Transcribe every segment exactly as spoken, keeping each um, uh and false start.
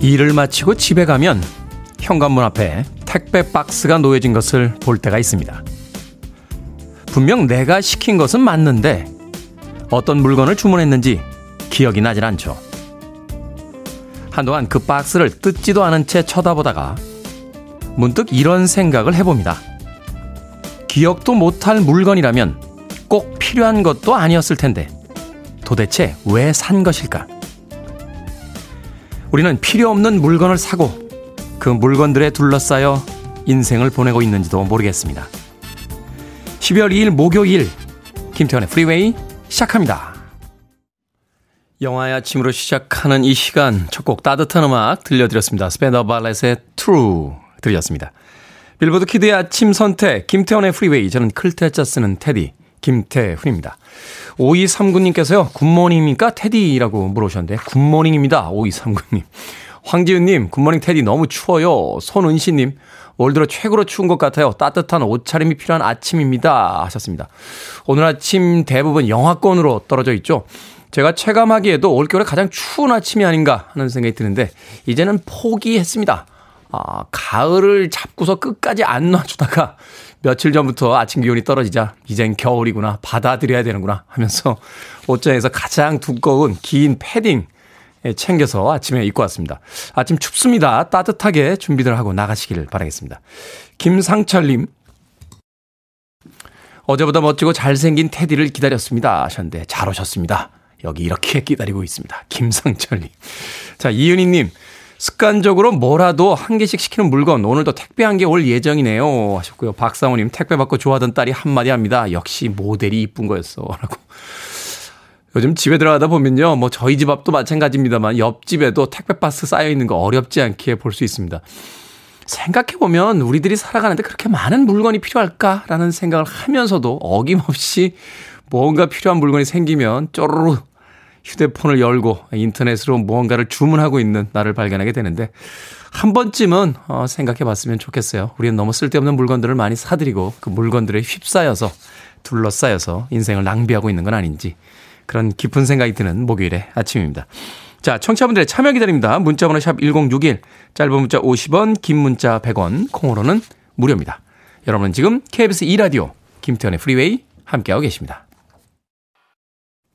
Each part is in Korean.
일을 마치고 집에 가면 현관문 앞에 택배 박스가 놓여진 것을 볼 때가 있습니다. 분명 내가 시킨 것은 맞는데 어떤 물건을 주문했는지 기억이 나질 않죠. 한동안 그 박스를 뜯지도 않은 채 쳐다보다가 문득 이런 생각을 해봅니다. 기억도 못할 물건이라면 꼭 필요한 것도 아니었을 텐데 도대체 왜 산 것일까? 우리는 필요 없는 물건을 사고 그 물건들에 둘러싸여 인생을 보내고 있는지도 모르겠습니다. 십이월 이일 목요일 김태원의 프리웨이 시작합니다. 영화의 아침으로 시작하는 이 시간 첫 곡 따뜻한 음악 들려드렸습니다. 스펜더 발렛의 True 들려드렸습니다. 빌보드 키드의 아침 선택 김태원의 프리웨이, 저는 클테짜 쓰는 테디 김태훈입니다. 오이삼구님께서요. 굿모닝입니까? 테디라고 물어보셨는데 굿모닝입니다. 오이삼구님. 황지윤님 굿모닝 테디 너무 추워요. 손은시님 올 들어 최고로 추운 것 같아요. 따뜻한 옷차림이 필요한 아침입니다 하셨습니다. 오늘 아침 대부분 영하권으로 떨어져 있죠. 제가 체감하기에도 올겨울에 가장 추운 아침이 아닌가 하는 생각이 드는데 이제는 포기했습니다. 아, 가을을 잡고서 끝까지 안 놔주다가 며칠 전부터 아침 기온이 떨어지자 이젠 겨울이구나 받아들여야 되는구나 하면서 옷장에서 가장 두꺼운 긴 패딩 챙겨서 아침에 입고 왔습니다. 아침 춥습니다. 따뜻하게 준비들 하고 나가시길 바라겠습니다. 김상철님. 어제보다 멋지고 잘생긴 테디를 기다렸습니다 하셨는데 잘 오셨습니다. 여기 이렇게 기다리고 있습니다. 김상철님. 자, 이은희님. 습관적으로 뭐라도 한 개씩 시키는 물건 오늘도 택배 한 개 올 예정이네요 하셨고요. 박상호님 택배 받고 좋아하던 딸이 한마디 합니다. 역시 모델이 이쁜 거였어 라고. 요즘 집에 들어가다 보면요. 뭐 저희 집 앞도 마찬가지입니다만 옆집에도 택배 박스 쌓여있는 거 어렵지 않게 볼 수 있습니다. 생각해보면 우리들이 살아가는데 그렇게 많은 물건이 필요할까라는 생각을 하면서도 어김없이 뭔가 필요한 물건이 생기면 쪼르르 휴대폰을 열고 인터넷으로 무언가를 주문하고 있는 나를 발견하게 되는데 한 번쯤은 생각해 봤으면 좋겠어요. 우리는 너무 쓸데없는 물건들을 많이 사들이고 그 물건들에 휩싸여서 둘러싸여서 인생을 낭비하고 있는 건 아닌지 그런 깊은 생각이 드는 목요일의 아침입니다. 자, 청취자분들의 참여 기다립니다. 문자번호 샵 일공육일, 짧은 문자 오십 원, 긴 문자 백 원, 콩으로는 무료입니다. 여러분은 지금 케이비에스 이 라디오 김태현의 프리웨이 함께하고 계십니다.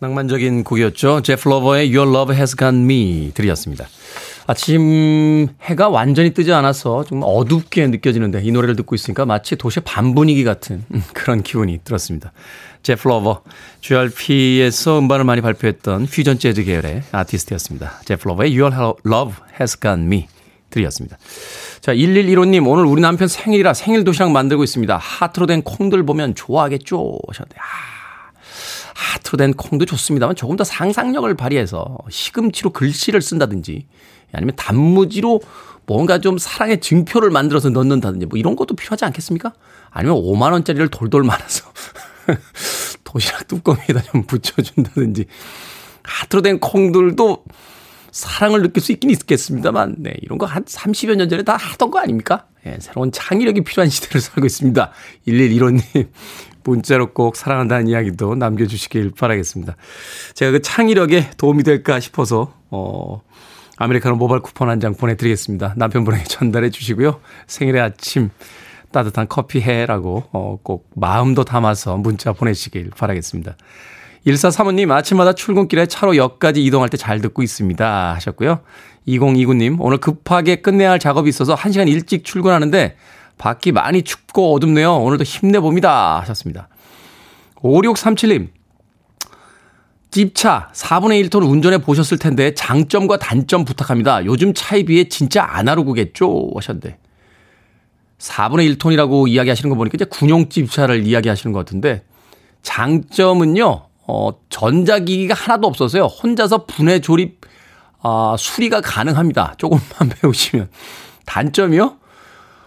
낭만적인 곡이었죠. 제프 로버의 Your Love Has Got Me 들이었습니다. 아침 해가 완전히 뜨지 않아서 좀 어둡게 느껴지는데 이 노래를 듣고 있으니까 마치 도시의 밤 분위기 같은 그런 기분이 들었습니다. 제프 로버, 지알피에서 음반을 많이 발표했던 퓨전 재즈 계열의 아티스트였습니다. 제프 로버의 Your Love Has Got Me 들이었습니다. 자, 일일일오님 오늘 우리 남편 생일이라 생일 도시락 만들고 있습니다. 하트로 된 콩들 보면 좋아하겠죠 하셨는데 아. 하트로 된 콩도 좋습니다만 조금 더 상상력을 발휘해서 시금치로 글씨를 쓴다든지 아니면 단무지로 뭔가 좀 사랑의 증표를 만들어서 넣는다든지 뭐 이런 것도 필요하지 않겠습니까? 아니면 오만 원짜리를 돌돌 말아서 도시락 뚜껑에다 좀 붙여준다든지 하트로 된 콩들도 사랑을 느낄 수 있긴 있겠습니다만 네, 이런 거 한 삼십여 년 전에 다 하던 거 아닙니까? 네, 새로운 창의력이 필요한 시대를 살고 있습니다. 일일일오님. 문자로 꼭 사랑한다는 이야기도 남겨주시길 바라겠습니다. 제가 그 창의력에 도움이 될까 싶어서 어, 아메리카노 모바일 쿠폰 한 장 보내드리겠습니다. 남편분에게 전달해 주시고요. 생일의 아침 따뜻한 커피해라고 어, 꼭 마음도 담아서 문자 보내시길 바라겠습니다. 일사삼오님 아침마다 출근길에 차로 역까지 이동할 때 잘 듣고 있습니다 하셨고요. 이공이구님 오늘 급하게 끝내야 할 작업이 있어서 한 시간 일찍 출근하는데 밖이 많이 춥고 어둡네요. 오늘도 힘내봅니다 하셨습니다. 오육삼칠님 집차 사분의 일 톤 운전해 보셨을 텐데 장점과 단점 부탁합니다. 요즘 차에 비해 진짜 안 아르고겠죠 하셨는데 사분의 일 톤이라고 이야기하시는 거 보니까 이제 군용집 차를 이야기하시는 것 같은데, 장점은요, 어, 전자기기가 하나도 없어서요. 혼자서 분해 조립, 아, 수리가 가능합니다. 조금만 배우시면. 단점이요?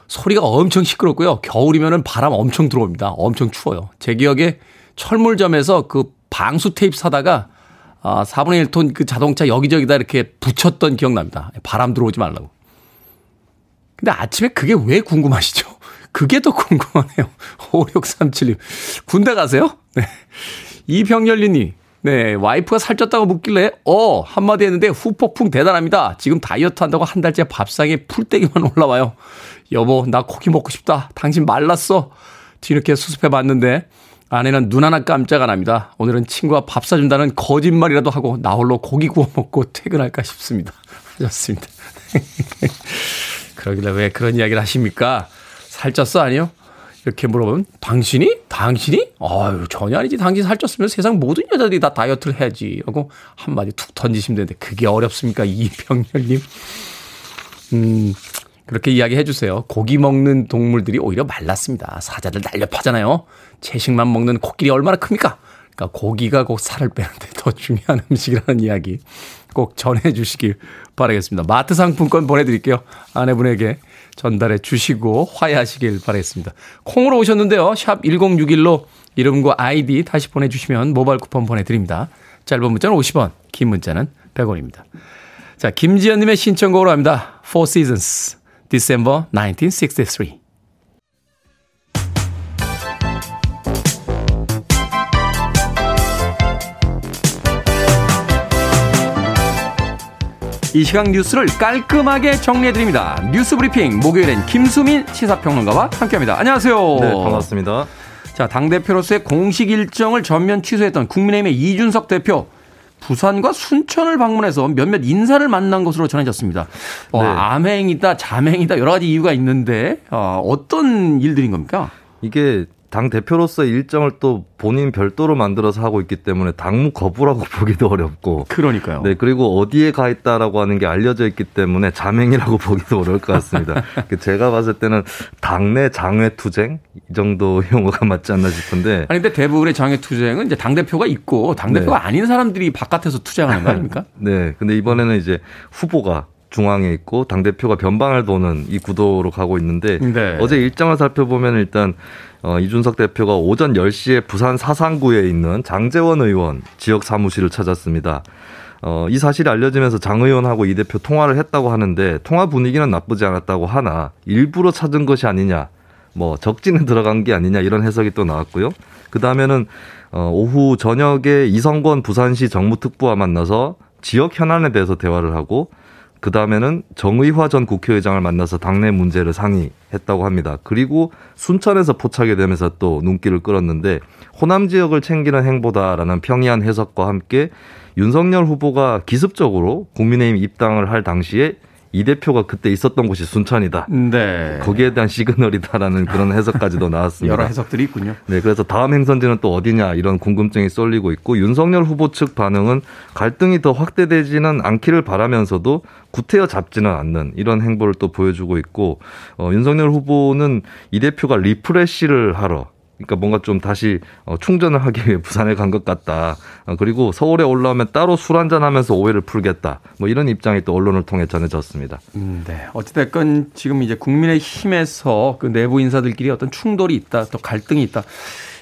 소리가 엄청 시끄럽고요. 겨울이면은 바람 엄청 들어옵니다. 엄청 추워요. 제 기억에 철물점에서 그 방수 테이프 사다가 아, 사분의 일 톤 그 자동차 여기저기다 이렇게 붙였던 기억납니다. 바람 들어오지 말라고. 근데 아침에 그게 왜 궁금하시죠? 그게 더 궁금하네요. 오육삼칠님. 군대 가세요? 네. 이병열리님. 네, 와이프가 살쪘다고 묻길래 어 한마디 했는데 후폭풍 대단합니다. 지금 다이어트 한다고 한 달째 밥상에 풀떼기만 올라와요. 여보 나 고기 먹고 싶다. 당신 말랐어. 뒤늦게 수습해봤는데 아내는 눈 하나 깜짝 안 합니다. 오늘은 친구가 밥 사준다는 거짓말이라도 하고 나 홀로 고기 구워 먹고 퇴근할까 싶습니다. 하셨습니다. 그러길래 왜 그런 이야기를 하십니까? 살쪘어 아니요? 이렇게 물어보면 당신이? 당신이? 아유 전혀 아니지. 당신 살쪘으면 세상 모든 여자들이 다 다이어트를 해야지 하고 한마디 툭 던지시면 되는데 그게 어렵습니까? 이병렬님. 음 그렇게 이야기해 주세요. 고기 먹는 동물들이 오히려 말랐습니다. 사자들 날렵하잖아요. 채식만 먹는 코끼리 얼마나 큽니까? 그러니까 고기가 꼭 살을 빼는데 더 중요한 음식이라는 이야기 꼭 전해 주시길 바라겠습니다. 마트 상품권 보내드릴게요. 아내분에게 전달해 주시고 화해하시길 바라겠습니다. 콩으로 오셨는데요. 샵 일공육일로 이름과 아이디 다시 보내주시면 모바일 쿠폰 보내드립니다. 짧은 문자는 오십 원, 긴 문자는 백 원입니다. 자, 김지연님의 신청곡으로 합니다. Four Seasons, December 천구백육십삼. 이 시각 뉴스를 깔끔하게 정리해드립니다. 뉴스 브리핑 목요일엔 김수민 시사평론가와 함께합니다. 안녕하세요. 네, 반갑습니다. 자, 당대표로서의 공식 일정을 전면 취소했던 국민의힘의 이준석 대표. 부산과 순천을 방문해서 몇몇 인사를 만난 것으로 전해졌습니다. 어, 네. 암행이다, 자맹이다 여러 가지 이유가 있는데 어, 어떤 일들인 겁니까? 이게 당대표로서 일정을 또 본인 별도로 만들어서 하고 있기 때문에 당무 거부라고 보기도 어렵고. 그러니까요. 네, 그리고 어디에 가 있다라고 하는 게 알려져 있기 때문에 자맹이라고 보기도 어려울 것 같습니다. 제가 봤을 때는 당내 장외투쟁? 이 정도 용어가 맞지 않나 싶은데. 아니, 근데 대부분의 장외투쟁은 이제 당대표가 있고 당대표가 네. 아닌 사람들이 바깥에서 투쟁하는 거 아닙니까? 네, 근데 이번에는 이제 후보가 중앙에 있고 당대표가 변방을 도는 이 구도로 가고 있는데 네. 어제 일정을 살펴보면 일단 어, 이준석 대표가 오전 열 시에 부산 사상구에 있는 장제원 의원 지역 사무실을 찾았습니다. 어, 이 사실이 알려지면서 장 의원하고 이 대표 통화를 했다고 하는데 통화 분위기는 나쁘지 않았다고 하나 일부러 찾은 것이 아니냐 뭐 적진에 들어간 게 아니냐 이런 해석이 또 나왔고요. 그다음에는 어, 오후 저녁에 이성권 부산시 정무특보와 만나서 지역 현안에 대해서 대화를 하고 그 다음에는 정의화 전 국회의장을 만나서 당내 문제를 상의했다고 합니다. 그리고 순천에서 포착이 되면서 또 눈길을 끌었는데 호남 지역을 챙기는 행보다라는 평이한 해석과 함께 윤석열 후보가 기습적으로 국민의힘 입당을 할 당시에 이 대표가 그때 있었던 곳이 순천이다. 네. 거기에 대한 시그널이다라는 그런 해석까지도 나왔습니다. 여러 해석들이 있군요. 네, 그래서 다음 행선지는 또 어디냐 이런 궁금증이 쏠리고 있고 윤석열 후보 측 반응은 갈등이 더 확대되지는 않기를 바라면서도 구태여 잡지는 않는 이런 행보를 또 보여주고 있고 어, 윤석열 후보는 이 대표가 리프레시를 하러 그러니까 뭔가 좀 다시 충전을 하기 위해 부산에 간 것 같다. 그리고 서울에 올라오면 따로 술 한잔하면서 오해를 풀겠다. 뭐 이런 입장이 또 언론을 통해 전해졌습니다. 음, 네. 어찌됐건 지금 이제 국민의힘에서 그 내부 인사들끼리 어떤 충돌이 있다, 또 갈등이 있다.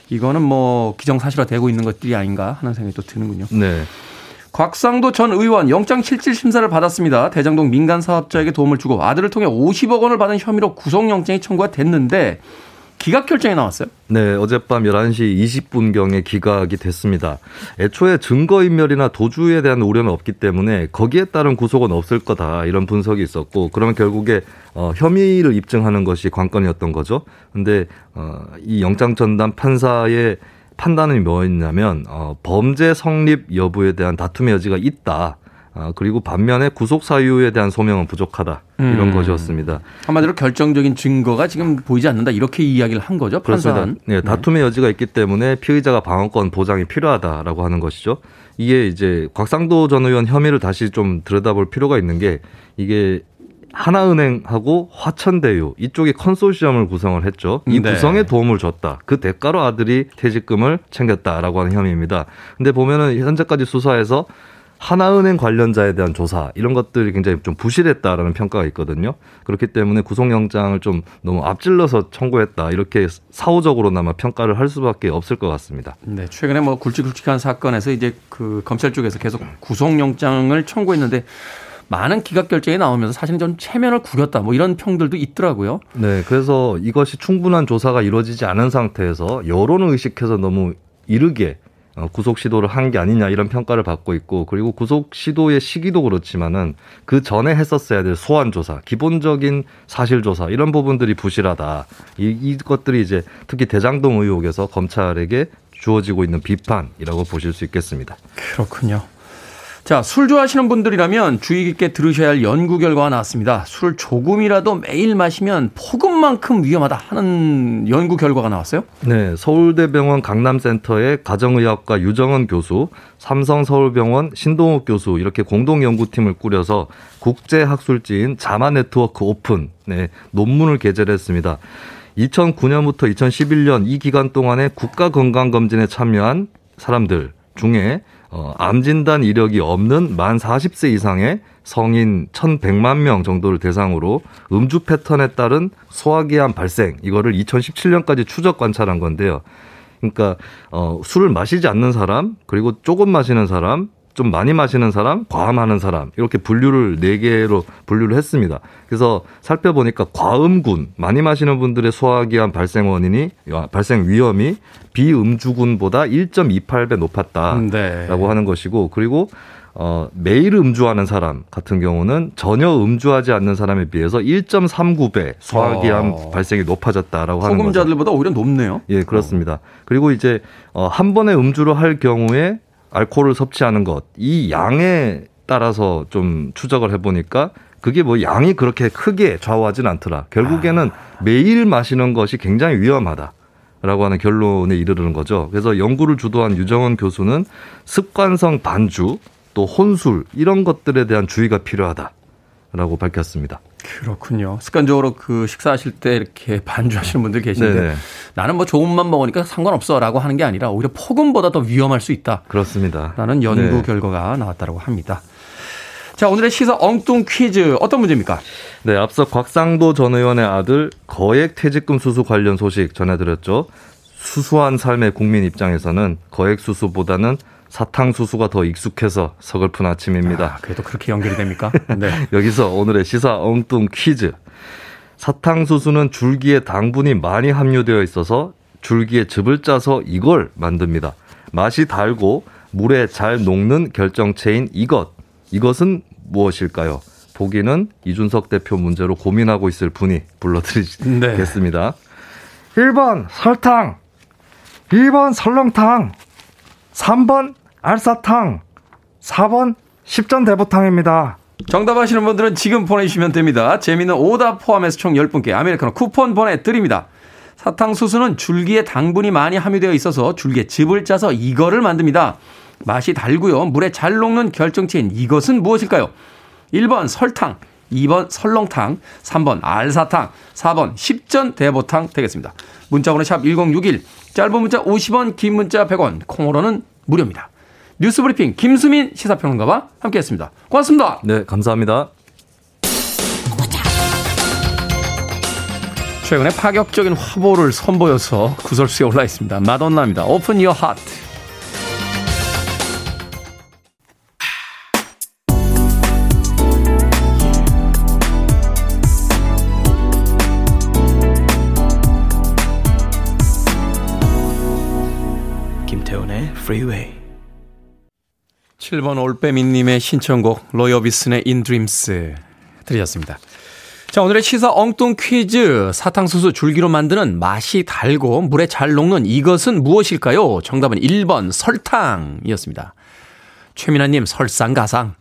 이거는 뭐 기정사실화되고 있는 것들이 아닌가 하는 생각이 또 드는군요. 네. 곽상도 전 의원 영장실질심사를 받았습니다. 대장동 민간 사업자에게 도움을 주고 아들을 통해 오십억 원을 받은 혐의로 구속영장이 청구가 됐는데 기각 결정이 나왔어요? 네, 어젯밤 열한 시 이십 분경에 기각이 됐습니다. 애초에 증거인멸이나 도주에 대한 우려는 없기 때문에 거기에 따른 구속은 없을 거다 이런 분석이 있었고 그러면 결국에 어, 혐의를 입증하는 것이 관건이었던 거죠. 그런데 어, 이 영장 전담 판사의 판단이 뭐였냐면 어, 범죄 성립 여부에 대한 다툼의 여지가 있다. 아, 그리고 반면에 구속 사유에 대한 소명은 부족하다. 이런 음. 것이었습니다. 한마디로 결정적인 증거가 지금 보이지 않는다. 이렇게 이야기를 한 거죠. 판사는. 네, 다툼의 네. 여지가 있기 때문에 피의자가 방어권 보장이 필요하다라고 하는 것이죠. 이게 이제 곽상도 전 의원 혐의를 다시 좀 들여다볼 필요가 있는 게 이게 하나은행하고 화천대유 이쪽이 컨소시엄을 구성을 했죠. 이 네. 구성에 도움을 줬다. 그 대가로 아들이 퇴직금을 챙겼다라고 하는 혐의입니다. 근데 보면은 현재까지 수사에서 하나은행 관련자에 대한 조사 이런 것들이 굉장히 좀 부실했다라는 평가가 있거든요. 그렇기 때문에 구속영장을 좀 너무 앞질러서 청구했다 이렇게 사후적으로나마 평가를 할 수밖에 없을 것 같습니다. 네, 최근에 뭐 굵직굵직한 사건에서 이제 그 검찰 쪽에서 계속 구속영장을 청구했는데 많은 기각 결정이 나오면서 사실은 좀 체면을 구겼다 뭐 이런 평들도 있더라고요. 네, 그래서 이것이 충분한 조사가 이루어지지 않은 상태에서 여론을 의식해서 너무 이르게 구속 시도를 한 게 아니냐 이런 평가를 받고 있고, 그리고 구속 시도의 시기도 그렇지만은 그 전에 했었어야 될 소환 조사, 기본적인 사실 조사 이런 부분들이 부실하다. 이 이것들이 이제 특히 대장동 의혹에서 검찰에게 주어지고 있는 비판이라고 보실 수 있겠습니다. 그렇군요. 자, 술 좋아하시는 분들이라면 주의 깊게 들으셔야 할 연구 결과가 나왔습니다. 술 조금이라도 매일 마시면 폭음만큼 위험하다 하는 연구 결과가 나왔어요. 네, 서울대병원 강남센터의 가정의학과 유정은 교수, 삼성서울병원 신동욱 교수 이렇게 공동연구팀을 꾸려서 국제학술지인 자마네트워크 오픈 네, 논문을 게재를 했습니다. 이천구 년부터 이천십일 년 이 기간 동안에 국가건강검진에 참여한 사람들 중에 어, 암 진단 이력이 없는 만 사십 세 이상의 성인 천백만 명 정도를 대상으로 음주 패턴에 따른 소화기암 발생 이거를 이천십칠 년까지 추적 관찰한 건데요. 그러니까 어, 술을 마시지 않는 사람, 그리고 조금 마시는 사람, 좀 많이 마시는 사람, 과음하는 사람 이렇게 분류를 네 개로 분류를 했습니다. 그래서 살펴보니까 과음군, 많이 마시는 분들의 소화기암 발생 원인이 발생 위험이 비음주군보다 일 점 이팔 배 높았다라고 네. 하는 것이고, 그리고 어, 매일 음주하는 사람 같은 경우는 전혀 음주하지 않는 사람에 비해서 일 점 삼구 배 소화기암 아. 발생이 높아졌다라고 하는 거죠. 소금자들보다 오히려 높네요. 예, 그렇습니다. 그리고 이제 어, 한 번에 음주를 할 경우에 알코올을 섭취하는 것, 이 양에 따라서 좀 추적을 해보니까 그게 뭐 양이 그렇게 크게 좌우하진 않더라. 결국에는 매일 마시는 것이 굉장히 위험하다라고 하는 결론에 이르는 거죠. 그래서 연구를 주도한 유정원 교수는 습관성 반주, 또 혼술 이런 것들에 대한 주의가 필요하다라고 밝혔습니다. 그렇군요. 습관적으로 그 식사하실 때 이렇게 반주하시는 분들 계신데 네네. 나는 뭐 조금만 먹으니까 상관없어라고 하는 게 아니라 오히려 폭음보다 더 위험할 수 있다. 그렇습니다. 라는 연구 네. 결과가 나왔다고 합니다. 자, 오늘의 시사 엉뚱 퀴즈 어떤 문제입니까? 네, 앞서 곽상도 전 의원의 아들 거액 퇴직금 수수 관련 소식 전해드렸죠. 수수한 삶의 국민 입장에서는 거액 수수보다는 사탕수수가 더 익숙해서 서글픈 아침입니다. 아, 그래도 그렇게 연결이 됩니까? 네. 여기서 오늘의 시사 엉뚱 퀴즈. 사탕수수는 줄기에 당분이 많이 함유되어 있어서 줄기에 즙을 짜서 이걸 만듭니다. 맛이 달고 물에 잘 녹는 결정체인 이것. 이것은 무엇일까요? 보기는 이준석 대표 문제로 고민하고 있을 분이 불러드리겠습니다. 네. 일 번 설탕, 이 번 설렁탕, 삼 번 알사탕, 사 번 십 전 대보탕입니다. 정답 아시는 분들은 지금 보내주시면 됩니다. 재미있는 오답 포함해서 총 열 분께 아메리카노 쿠폰 보내드립니다. 사탕수수는 줄기에 당분이 많이 함유되어 있어서 줄기에 즙을 짜서 이거를 만듭니다. 맛이 달고요. 물에 잘 녹는 결정체인 이것은 무엇일까요? 일 번 설탕, 이 번 설렁탕, 삼 번 알사탕, 사 번 십 전 대보탕 되겠습니다. 문자번호 샵 일공육일, 짧은 문자 오십 원, 긴 문자 백 원, 콩으로는 무료입니다. 뉴스브리핑 김수민 시사평론가와 함께했습니다. 고맙습니다. 네, 감사합니다. 최근에 파격적인 화보를 선보여서 구설수에 올라 있습니다. 마돈나입니다. Open Your Heart. Freeway. 칠 번 올빼미님의 신청곡 로이어비슨의 In Dreams 들으셨습니다. 자, 오늘의 시사 엉뚱 퀴즈. 사탕수수 줄기로 만드는 맛이 달고 물에 잘 녹는 이것은 무엇일까요? 정답은 일 번 설탕이었습니다. 최민아님 설상가상,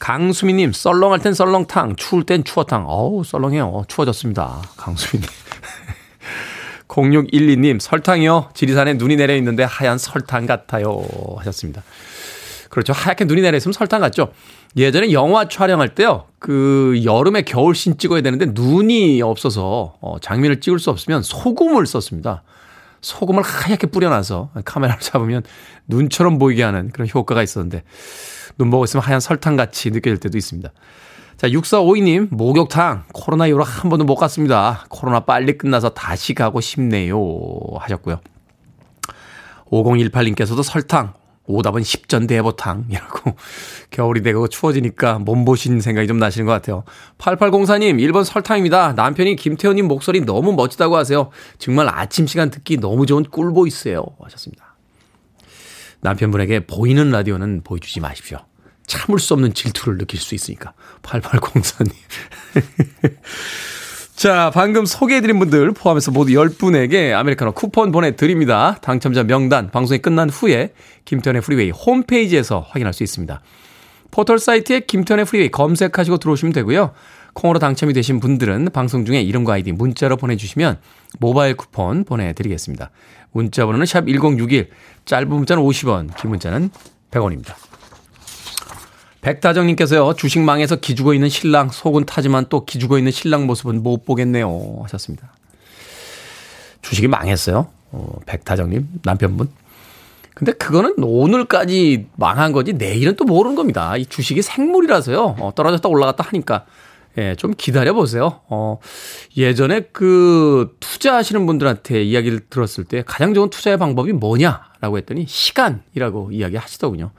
강수민님 썰렁할 땐 썰렁탕, 추울 땐 추어탕. 어우 썰렁해요. 추워졌습니다. 강수민님. 공육일이 님, 설탕이요. 지리산에 눈이 내려 있는데 하얀 설탕 같아요. 하셨습니다. 그렇죠. 하얗게 눈이 내려있으면 설탕 같죠. 예전에 영화 촬영할 때요. 그 여름에 겨울씬 찍어야 되는데 눈이 없어서 장면을 찍을 수 없으면 소금을 썼습니다. 소금을 하얗게 뿌려놔서 카메라를 잡으면 눈처럼 보이게 하는 그런 효과가 있었는데 눈 먹었으면 하얀 설탕같이 느껴질 때도 있습니다. 자, 육사오이 님 목욕탕 코로나 이후로 한 번도 못 갔습니다. 코로나 빨리 끝나서 다시 가고 싶네요 하셨고요. 오공일팔 님께서도 설탕 오답은 십전대보탕이라고 겨울이 되고 추워지니까 몸보신 생각이 좀 나시는 것 같아요. 팔팔공사 님 일 번 설탕입니다. 남편이 김태훈님 목소리 너무 멋지다고 하세요. 정말 아침 시간 듣기 너무 좋은 꿀보이스예요 하셨습니다. 남편분에게 보이는 라디오는 보여주지 마십시오. 참을 수 없는 질투를 느낄 수 있으니까. 팔팔공사 님. 자, 방금 소개해드린 분들 포함해서 모두 열 분에게 아메리카노 쿠폰 보내드립니다. 당첨자 명단 방송이 끝난 후에 김태현의 프리웨이 홈페이지에서 확인할 수 있습니다. 포털 사이트에 김태현의 프리웨이 검색하시고 들어오시면 되고요. 콩으로 당첨이 되신 분들은 방송 중에 이름과 아이디 문자로 보내주시면 모바일 쿠폰 보내드리겠습니다. 문자 번호는 샵 일공육일, 짧은 문자는 오십 원, 긴 문자는 백 원입니다. 백다정님께서요. 주식망에서 기죽어 있는 신랑, 속은 타지만 또 기죽어 있는 신랑 모습은 못 보겠네요 하셨습니다. 주식이 망했어요. 어, 백다정님 남편분. 근데 그거는 오늘까지 망한 거지 내일은 또 모르는 겁니다. 이 주식이 생물이라서요. 어, 떨어졌다 올라갔다 하니까 예, 좀 기다려보세요. 어, 예전에 그 투자하시는 분들한테 이야기를 들었을 때 가장 좋은 투자의 방법이 뭐냐라고 했더니 시간이라고 이야기하시더군요.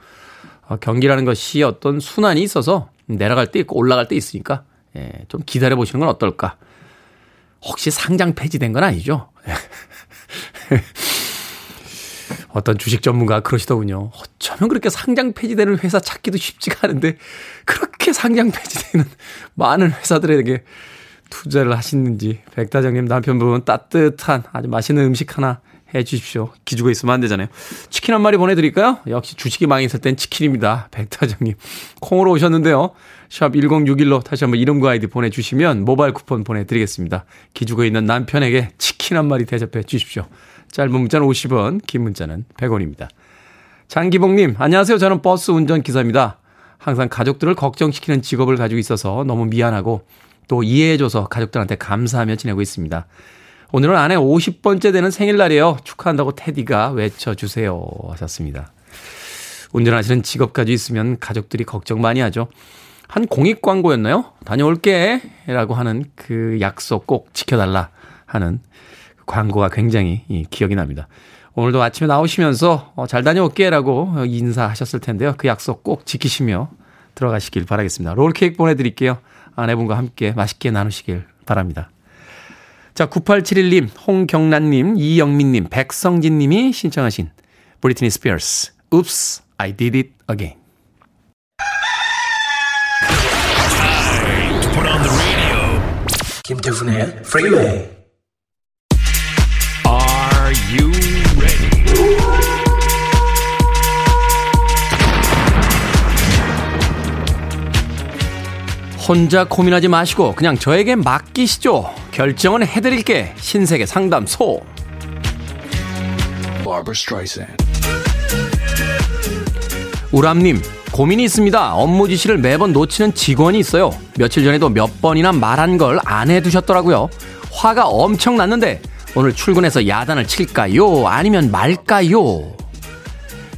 경기라는 것이 어떤 순환이 있어서 내려갈 때 있고 올라갈 때 있으니까 예, 좀 기다려보시는 건 어떨까. 혹시 상장 폐지된 건 아니죠? 어떤 주식 전문가가 그러시더군요. 어쩌면 그렇게 상장 폐지되는 회사 찾기도 쉽지가 않은데 그렇게 상장 폐지되는 많은 회사들에게 투자를 하시는지. 백다정님 남편분 따뜻한 아주 맛있는 음식 하나 해 주십시오. 기죽어 있으면 안 되잖아요. 치킨 한 마리 보내드릴까요? 역시 주식이 망했을 땐 치킨입니다. 백타장님. 콩으로 오셨는데요. 샵 일공육일로 다시 한번 이름과 아이디 보내주시면 모바일 쿠폰 보내드리겠습니다. 기죽어 있는 남편에게 치킨 한 마리 대접해 주십시오. 짧은 문자는 오십 원, 긴 문자는 백 원입니다. 장기봉님, 안녕하세요. 저는 버스 운전기사입니다. 항상 가족들을 걱정시키는 직업을 가지고 있어서 너무 미안하고 또 이해해줘서 가족들한테 감사하며 지내고 있습니다. 오늘은 아내 오십 번째 되는 생일날이에요. 축하한다고 테디가 외쳐주세요 하셨습니다. 운전하시는 직업까지 있으면 가족들이 걱정 많이 하죠. 한 공익 광고였나요? 다녀올게 라고 하는 그 약속 꼭 지켜달라 하는 광고가 굉장히 기억이 납니다. 오늘도 아침에 나오시면서 잘 다녀올게 라고 인사하셨을 텐데요. 그 약속 꼭 지키시며 들어가시길 바라겠습니다. 롤케이크 보내드릴게요. 아내분과 함께 맛있게 나누시길 바랍니다. 자, 구팔칠일 님, 홍경란님, 이영민님, 백성진님이 신청하신 브리트니 스피어스, Oops, I Did It Again. Time to put on the radio. 김태훈의 Freeway. Are you ready? 혼자 고민하지 마시고 그냥 저에게 맡기시죠. 결정은 해드릴게. 신세계 상담소. 우람님, 고민이 있습니다. 업무 지시를 매번 놓치는 직원이 있어요. 며칠 전에도 몇 번이나 말한 걸 안 해두셨더라고요. 화가 엄청 났는데 오늘 출근해서 야단을 칠까요? 아니면 말까요?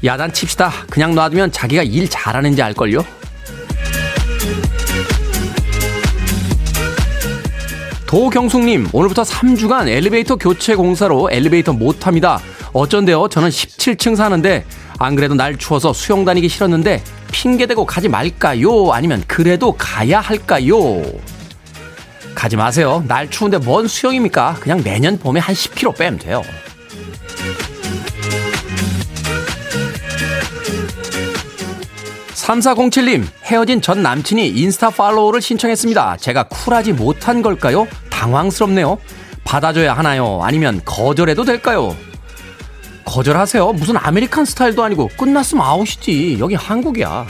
야단 칩시다. 그냥 놔두면 자기가 일 잘하는지 알걸요? 도경숙님, 오늘부터 삼 주간 엘리베이터 교체 공사로 엘리베이터 못합니다. 어쩐데요? 저는 십칠 층 사는데 안 그래도 날 추워서 수영 다니기 싫었는데 핑계대고 가지 말까요? 아니면 그래도 가야 할까요? 가지 마세요. 날 추운데 뭔 수영입니까? 그냥 내년 봄에 한 십 킬로그램 빼면 돼요. 삼사공칠 님, 헤어진 전 남친이 인스타 팔로우를 신청했습니다. 제가 쿨하지 못한 걸까요? 당황스럽네요. 받아줘야 하나요? 아니면 거절해도 될까요? 거절하세요. 무슨 아메리칸 스타일도 아니고 끝났으면 아웃이지. 여기 한국이야.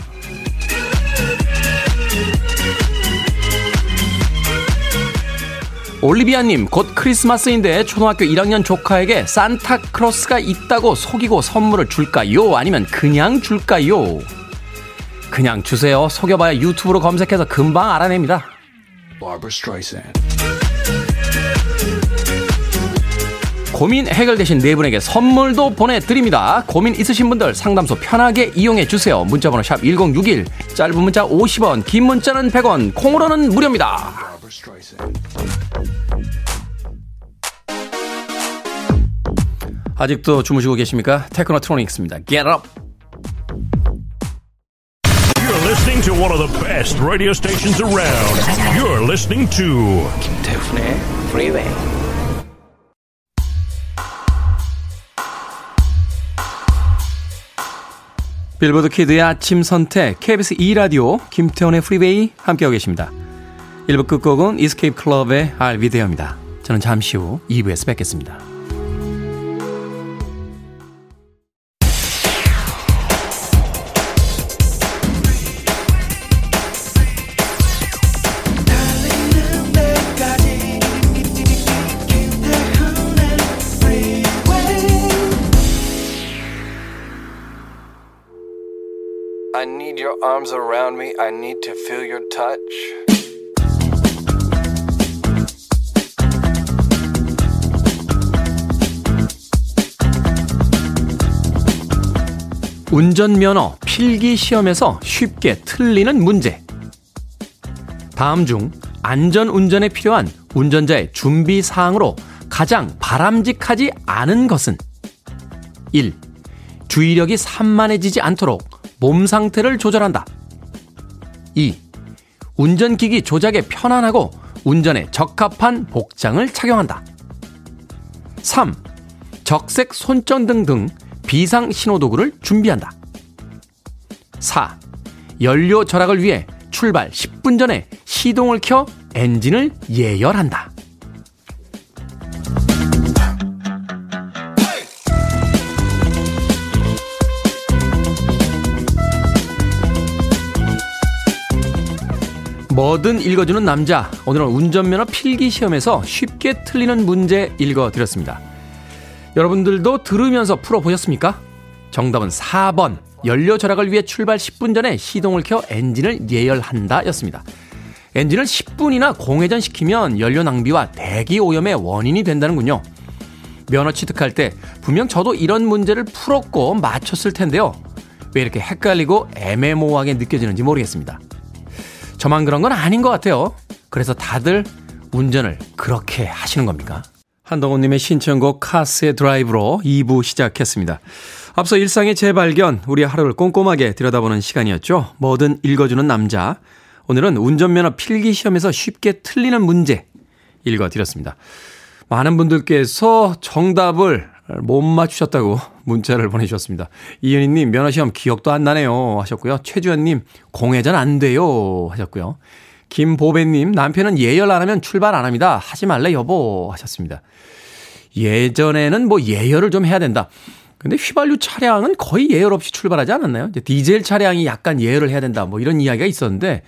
올리비아님, 곧 크리스마스인데 초등학교 일 학년 조카에게 산타크로스가 있다고 속이고 선물을 줄까요? 아니면 그냥 줄까요? 그냥 주세요. 속여봐야 유튜브로 검색해서 금방 알아냅니다. 고민 해결되신 네 분에게 선물도 보내드립니다. 고민 있으신 분들 상담소 편하게 이용해 주세요. 문자번호 샵 일공육일, 짧은 문자 오십 원, 긴 문자는 백 원, 콩으로는 무료입니다. 아직도 주무시고 계십니까? 테크노트로닉스입니다. Get up! You're listening to one of the best radio stations around. You're listening to 김태훈의 Freeway. 빌보드 키드의 아침 선택 케이비에스 이 라디오 김태원의 프리베이 함께하고 계십니다. 일 부 끝곡은 이스케이프 클럽의 I'll Be There입니다. 저는 잠시 후 이 부에서 뵙겠습니다. I need your arms around me. I need to feel your touch. 운전면허 필기 시험에서 쉽게 틀리는 문제. 다음 중 안전운전에 필요한 운전자의 준비사항으로 가장 바람직하지 않은 것은? 일. 주의력이 산만해지지 않도록 몸 상태를 조절한다. 이. 운전기기 조작에 편안하고 운전에 적합한 복장을 착용한다. 삼. 적색 손전등 등 비상 신호도구를 준비한다. 사. 연료 절약을 위해 출발 십 분 전에 시동을 켜 엔진을 예열한다. 뭐든 읽어주는 남자, 오늘은 운전면허 필기시험에서 쉽게 틀리는 문제 읽어드렸습니다. 여러분들도 들으면서 풀어보셨습니까? 정답은 사 번, 연료 절약을 위해 출발 십 분 전에 시동을 켜 엔진을 예열한다 였습니다. 엔진을 십 분이나 공회전시키면 연료 낭비와 대기오염의 원인이 된다는군요. 면허 취득할 때 분명 저도 이런 문제를 풀었고 맞췄을 텐데요. 왜 이렇게 헷갈리고 애매모호하게 느껴지는지 모르겠습니다. 저만 그런 건 아닌 것 같아요. 그래서 다들 운전을 그렇게 하시는 겁니까? 한동훈님의 신청곡 카스의 드라이브로 이 부 시작했습니다. 앞서 일상의 재발견, 우리 하루를 꼼꼼하게 들여다보는 시간이었죠. 뭐든 읽어주는 남자, 오늘은 운전면허 필기시험에서 쉽게 틀리는 문제 읽어드렸습니다. 많은 분들께서 정답을 못 맞추셨다고 문자를 보내주셨습니다. 이은희님, 면허시험 기억도 안 나네요 하셨고요. 최주현님, 공회전 안 돼요 하셨고요. 김보배님, 남편은 예열 안 하면 출발 안 합니다. 하지 말래 여보 하셨습니다. 예전에는 뭐 예열을 좀 해야 된다. 근데 휘발유 차량은 거의 예열 없이 출발하지 않았나요? 이제 디젤 차량이 약간 예열을 해야 된다, 뭐 이런 이야기가 있었는데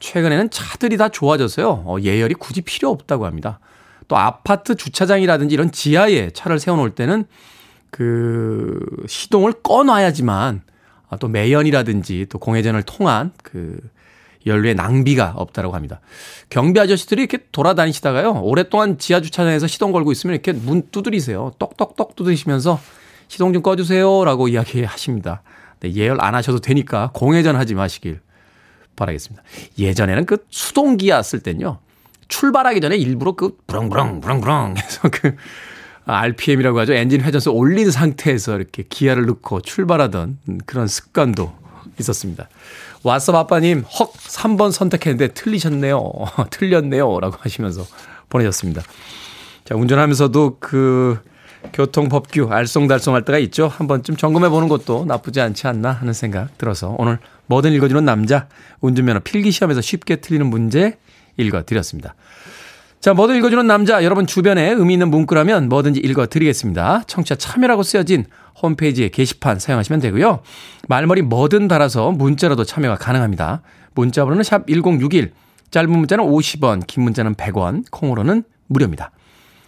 최근에는 차들이 다 좋아져서요, 예열이 굳이 필요 없다고 합니다. 또 아파트 주차장이라든지 이런 지하에 차를 세워놓을 때는 그 시동을 꺼놔야지만 또 매연이라든지 또 공회전을 통한 그 연료의 낭비가 없다라고 합니다. 경비 아저씨들이 이렇게 돌아다니시다가요, 오랫동안 지하 주차장에서 시동 걸고 있으면 이렇게 문 두드리세요. 똑똑똑 두드리시면서 시동 좀 꺼주세요라고 이야기하십니다. 네, 예열 안 하셔도 되니까 공회전 하지 마시길 바라겠습니다. 예전에는 그 수동기아 쓸 땐요, 출발하기 전에 일부러 그 부렁부렁 부렁부렁 해서 그 알피엠이라고 하죠. 엔진 회전수 올린 상태에서 이렇게 기아를 넣고 출발하던 그런 습관도 있었습니다. 왓썹 아빠님, 헉 삼 번 선택했는데 틀리셨네요. 틀렸네요 라고 하시면서 보내셨습니다. 자, 운전하면서도 그 교통법규 알쏭달쏭할 때가 있죠. 한 번쯤 점검해 보는 것도 나쁘지 않지 않나 하는 생각 들어서 오늘 뭐든 읽어주는 남자, 운전면허 필기시험에서 쉽게 틀리는 문제 읽어드렸습니다. 자, 뭐든 읽어주는 남자, 여러분 주변에 의미 있는 문구라면 뭐든지 읽어드리겠습니다. 청취자 참여라고 쓰여진 홈페이지에 게시판 사용하시면 되고요. 말머리 뭐든 달아서 문자로도 참여가 가능합니다. 문자 번호는 샵 일공육일, 짧은 문자는 오십 원, 긴 문자는 백 원, 콩으로는 무료입니다.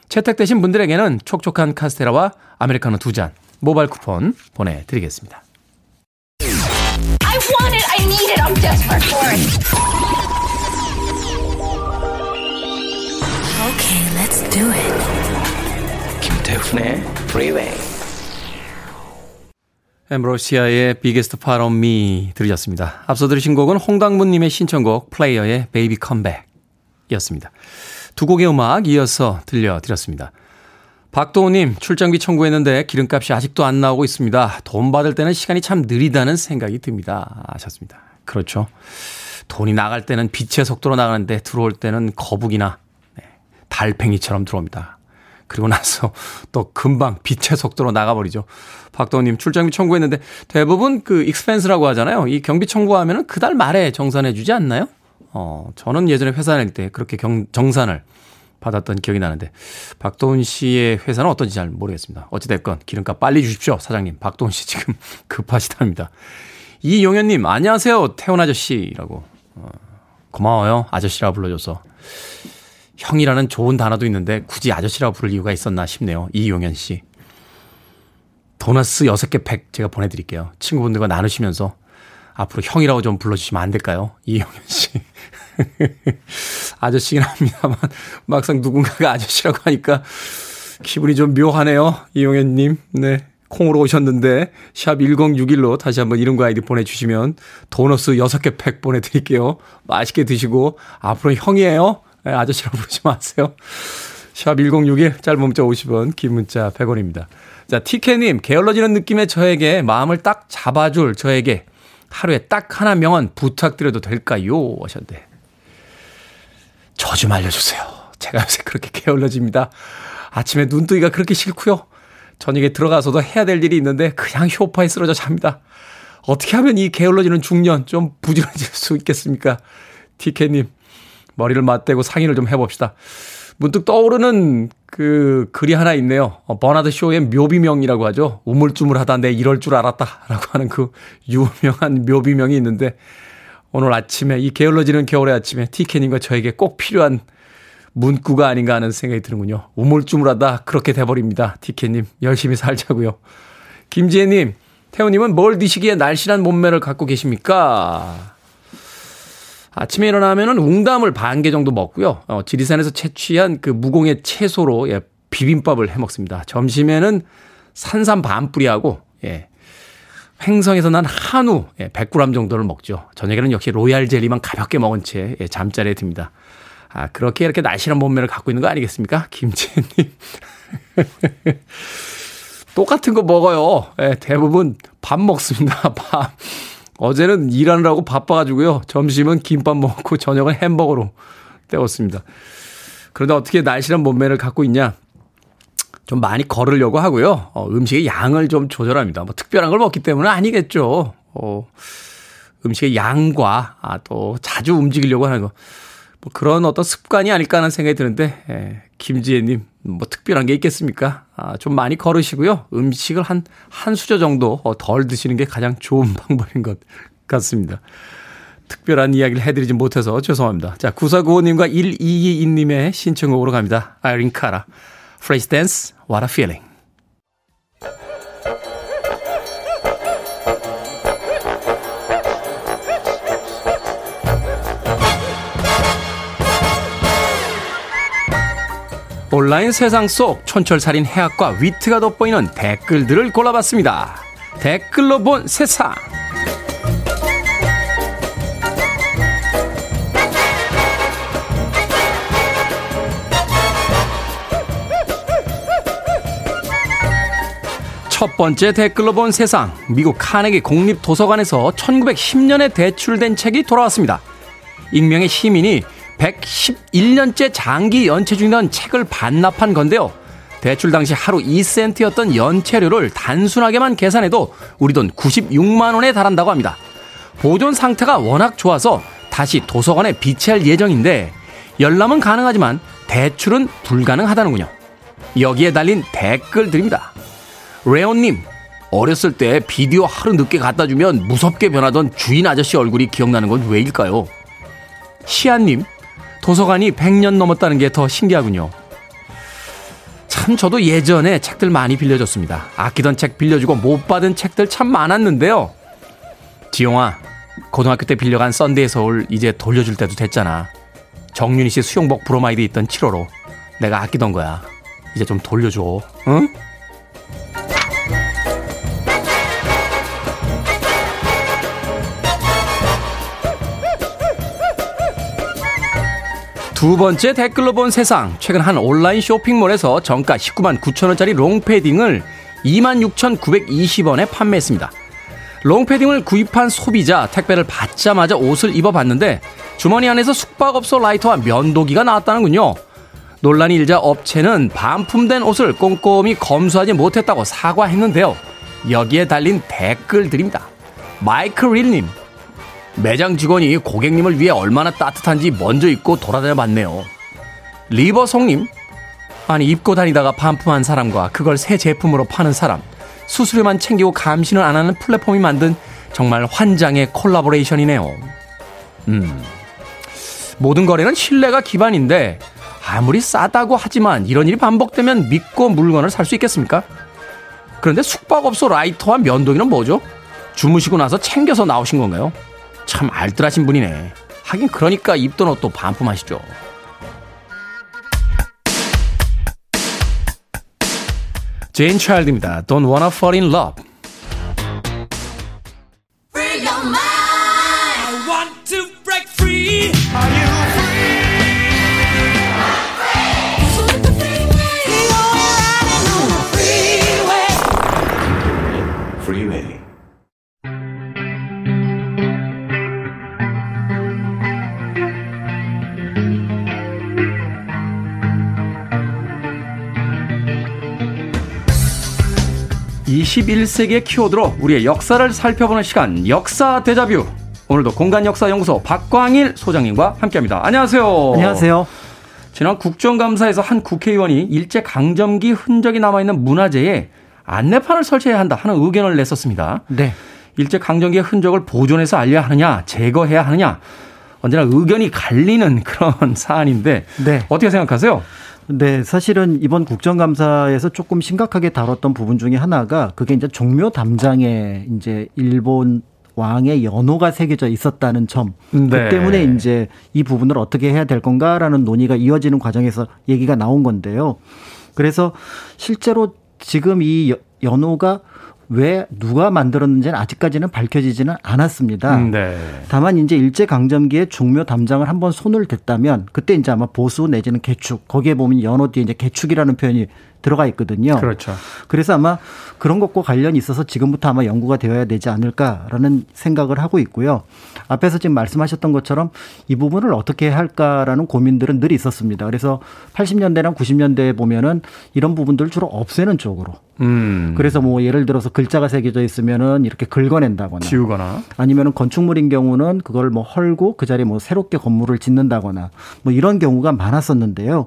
채택되신 분들에게는 촉촉한 카스테라와 아메리카노 두 잔 모바일 쿠폰 보내드리겠습니다. I want it, I need it. do it. 김태훈의 Freeway. 엠브로시아의 Biggest Part of Me 들으셨습니다. 앞서 들으신 곡은 홍당무님의 신청곡 플레이어의 Baby Comeback이었습니다. 두 곡의 음악 이어서 들려드렸습니다. 박도우님, 출장비 청구했는데 기름값이 아직도 안 나오고 있습니다. 돈 받을 때는 시간이 참 느리다는 생각이 듭니다. 하셨습니다. 그렇죠. 돈이 나갈 때는 빛의 속도로 나가는데 들어올 때는 거북이나 달팽이처럼 들어옵니다. 그리고 나서 또 금방 빛의 속도로 나가버리죠. 박도우님, 출장비 청구했는데 대부분 그 익스펜스라고 하잖아요. 이 경비 청구하면 그달 말에 정산해 주지 않나요? 어, 저는 예전에 회사 다닐 때 그렇게 경, 정산을 받았던 기억이 나는데 박도훈 씨의 회사는 어떤지 잘 모르겠습니다. 어찌됐건 기름값 빨리 주십시오. 사장님, 박도훈 씨 지금 급하시답니다. 이용현님, 안녕하세요. 태훈 아저씨라고. 어, 고마워요. 아저씨라고 불러줘서. 형이라는 좋은 단어도 있는데 굳이 아저씨라고 부를 이유가 있었나 싶네요. 이용현 씨. 도너스 여섯 개 팩 제가 보내드릴게요. 친구분들과 나누시면서 앞으로 형이라고 좀 불러주시면 안 될까요? 이용현 씨. 아저씨긴 합니다만 막상 누군가가 아저씨라고 하니까 기분이 좀 묘하네요. 이용현님, 네, 콩으로 오셨는데 샵 일공육일로 다시 한번 이름과 아이디 보내주시면 도너스 여섯 개 팩 보내드릴게요. 맛있게 드시고 앞으로 형이에요. 네, 아저씨라고 부르지 마세요. 샵 일공육일, 짧은 문자 오십 원, 긴 문자 백 원입니다. 자, 티케님, 게을러지는 느낌의 저에게 마음을 딱 잡아줄 저에게 하루에 딱 하나 명언 부탁드려도 될까요? 하셨는데 저 좀 알려주세요. 제가 요새 그렇게 게을러집니다. 아침에 눈뜨기가 그렇게 싫고요. 저녁에 들어가서도 해야 될 일이 있는데 그냥 쇼파에 쓰러져 잡니다. 어떻게 하면 이 게을러지는 중년 좀 부지런해질 수 있겠습니까? 티케님, 머리를 맞대고 상의를 좀 해봅시다. 문득 떠오르는 그 글이 하나 있네요. 버나드 쇼의 묘비명이라고 하죠. 우물쭈물하다 내 이럴 줄 알았다라고 하는 그 유명한 묘비명이 있는데 오늘 아침에 이 게을러지는 겨울의 아침에 티케님과 저에게 꼭 필요한 문구가 아닌가 하는 생각이 드는군요. 우물쭈물하다 그렇게 돼버립니다. 티케님, 열심히 살자고요. 김지혜님, 태우님은 뭘 드시기에 날씬한 몸매를 갖고 계십니까? 아침에 일어나면은 웅담을 반 개 정도 먹고요. 어, 지리산에서 채취한 그 무공의 채소로, 예, 비빔밥을 해 먹습니다. 점심에는 산삼 반 뿌리하고, 예, 횡성에서 난 한우, 예, 백 그램 정도를 먹죠. 저녁에는 역시 로얄 젤리만 가볍게 먹은 채, 예, 잠자리에 듭니다. 아, 그렇게 이렇게 날씬한 몸매를 갖고 있는 거 아니겠습니까? 김재님. 똑같은 거 먹어요. 예, 대부분 밥 먹습니다. 밥. 어제는 일하느라고 바빠가지고요. 점심은 김밥 먹고 저녁은 햄버거로 때웠습니다. 그런데 어떻게 날씬한 몸매를 갖고 있냐? 좀 많이 걸으려고 하고요. 어, 음식의 양을 좀 조절합니다. 뭐 특별한 걸 먹기 때문은 아니겠죠. 어, 음식의 양과 아, 또 자주 움직이려고 하는 거. 뭐 그런 어떤 습관이 아닐까 하는 생각이 드는데, 예, 김지혜님, 뭐 특별한 게 있겠습니까? 아, 좀 많이 걸으시고요. 음식을 한, 한 수저 정도 덜 드시는 게 가장 좋은 방법인 것 같습니다. 특별한 이야기를 해드리지 못해서 죄송합니다. 자, 구사구오님과 일이이이님의 신청곡으로 갑니다. 아이린 카라, Phrase Dance, What a Feeling. 온라인 세상 속 촌철살인 해학과 위트가 돋보이는 댓글들을 골라봤습니다. 댓글로 본 세상. 첫 번째 댓글로 본 세상. 미국 카네기 공립도서관에서 천구백십 년에 대출된 책이 돌아왔습니다. 익명의 시민이 백십일 년째 장기 연체 중이던 책을 반납한 건데요. 대출 당시 하루 이 센트였던 연체료를 단순하게만 계산해도 우리 돈 구십육만 원에 달한다고 합니다. 보존 상태가 워낙 좋아서 다시 도서관에 비치할 예정인데 열람은 가능하지만 대출은 불가능하다는군요. 여기에 달린 댓글들입니다. 레온님, 어렸을 때 비디오 하루 늦게 갖다주면 무섭게 변하던 주인 아저씨 얼굴이 기억나는 건 왜일까요? 시안님, 도서관이 백 년 넘었다는 게 더 신기하군요. 참 저도 예전에 책들 많이 빌려줬습니다. 아끼던 책 빌려주고 못 받은 책들 참 많았는데요. 지용아, 고등학교 때 빌려간 썬데이 서울 이제 돌려줄 때도 됐잖아. 정윤희 씨 수영복 브로마이드 있던 칠 호로 내가 아끼던 거야. 이제 좀 돌려줘. 응? 두 번째 댓글로 본 세상. 최근 한 온라인 쇼핑몰에서 정가 십구만 구천 원짜리 롱패딩을 이만 육천구백이십 원에 판매했습니다. 롱패딩을 구입한 소비자 택배를 받자마자 옷을 입어봤는데 주머니 안에서 숙박업소 라이터와 면도기가 나왔다는군요. 논란이 일자 업체는 반품된 옷을 꼼꼼히 검수하지 못했다고 사과했는데요. 여기에 달린 댓글들입니다. 마이클 릴님. 매장 직원이 고객님을 위해 얼마나 따뜻한지 먼저 입고 돌아다녀 봤네요. 리버송님. 아니 입고 다니다가 반품한 사람과 그걸 새 제품으로 파는 사람, 수수료만 챙기고 감시는 안 하는 플랫폼이 만든 정말 환장의 콜라보레이션이네요. 음, 모든 거래는 신뢰가 기반인데 아무리 싸다고 하지만 이런 일이 반복되면 믿고 물건을 살 수 있겠습니까? 그런데 숙박업소 라이터와 면도기는 뭐죠? 주무시고 나서 챙겨서 나오신 건가요? 참 알뜰하신 분이네. 하긴 그러니까 입던 옷도 반품하시죠. 제인 차일드입니다. Don't wanna fall in love. 이십일 세기의 키워드로 우리의 역사를 살펴보는 시간, 역사 데자뷰. 오늘도 공간역사연구소 박광일 소장님과 함께합니다. 안녕하세요. 안녕하세요. 지난 국정감사에서 한 국회의원이 일제강점기 흔적이 남아있는 문화재에 안내판을 설치해야 한다 하는 의견을 냈었습니다. 네. 일제강점기의 흔적을 보존해서 알려야 하느냐, 제거해야 하느냐, 언제나 의견이 갈리는 그런 사안인데 네. 어떻게 생각하세요? 네, 사실은 이번 국정감사에서 조금 심각하게 다뤘던 부분 중에 하나가 그게 이제 종묘 담장에 이제 일본 왕의 연호가 새겨져 있었다는 점. 네. 그 때문에 이제 이 부분을 어떻게 해야 될 건가라는 논의가 이어지는 과정에서 얘기가 나온 건데요. 그래서 실제로 지금 이 연호가 왜 누가 만들었는지는 아직까지는 밝혀지지는 않았습니다. 네. 다만 이제 일제강점기에 종묘 담장을 한번 손을 댔다면 그때 이제 아마 보수 내지는 개축, 거기에 보면 연호 뒤에 이제 개축이라는 표현이 들어가 있거든요. 그렇죠. 그래서 아마 그런 것과 관련이 있어서 지금부터 아마 연구가 되어야 되지 않을까라는 생각을 하고 있고요. 앞에서 지금 말씀하셨던 것처럼 이 부분을 어떻게 할까라는 고민들은 늘 있었습니다. 그래서 팔십 년대랑 구십 년대에 보면은 이런 부분들을 주로 없애는 쪽으로. 음. 그래서 뭐 예를 들어서 글자가 새겨져 있으면은 이렇게 긁어낸다거나 지우거나 아니면은 건축물인 경우는 그걸 뭐 헐고 그 자리에 뭐 새롭게 건물을 짓는다거나 뭐 이런 경우가 많았었는데요.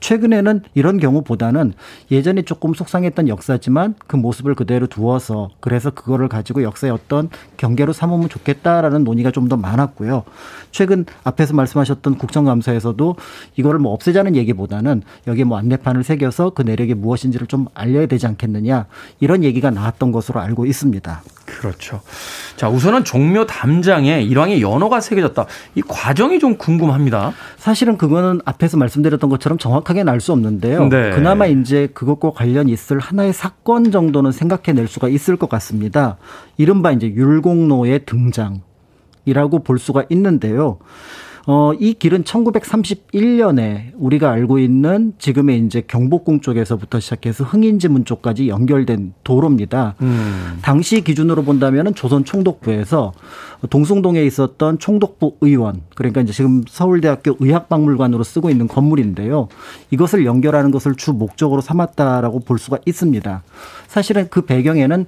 최근에는 이런 경우보다는 예전에 조금 속상했던 역사지만 그 모습을 그대로 두어서 그래서 그거를 가지고 역사의 어떤 경계로 삼으면 좋겠다라는 논의가 좀 더 많았고요. 최근 앞에서 말씀하셨던 국정감사에서도 이거를 뭐 없애자는 얘기보다는 여기에 뭐 안내판을 새겨서 그 내력이 무엇인지를 좀 알려야 되지 않겠느냐 이런 얘기가 나왔던 것으로 알고 있습니다. 그렇죠. 자, 우선은 종묘 담장에 일왕의 연호가 새겨졌다. 이 과정이 좀 궁금합니다. 사실은 그거는 앞에서 말씀드렸던 것처럼 정확하게는 알 수 없는데요. 네. 그나마 이제 그것과 관련 있을 하나의 사건 정도는 생각해낼 수가 있을 것 같습니다. 이른바 이제 율곡로의 등장이라고 볼 수가 있는데요. 어, 이 길은 천구백삼십일 년에 우리가 알고 있는 지금의 이제 경복궁 쪽에서부터 시작해서 흥인지문 쪽까지 연결된 도로입니다. 음. 당시 기준으로 본다면 조선 총독부에서 동숭동에 있었던 총독부 의원, 그러니까 이제 지금 서울대학교 의학박물관으로 쓰고 있는 건물인데요. 이것을 연결하는 것을 주 목적으로 삼았다라고 볼 수가 있습니다. 사실은 그 배경에는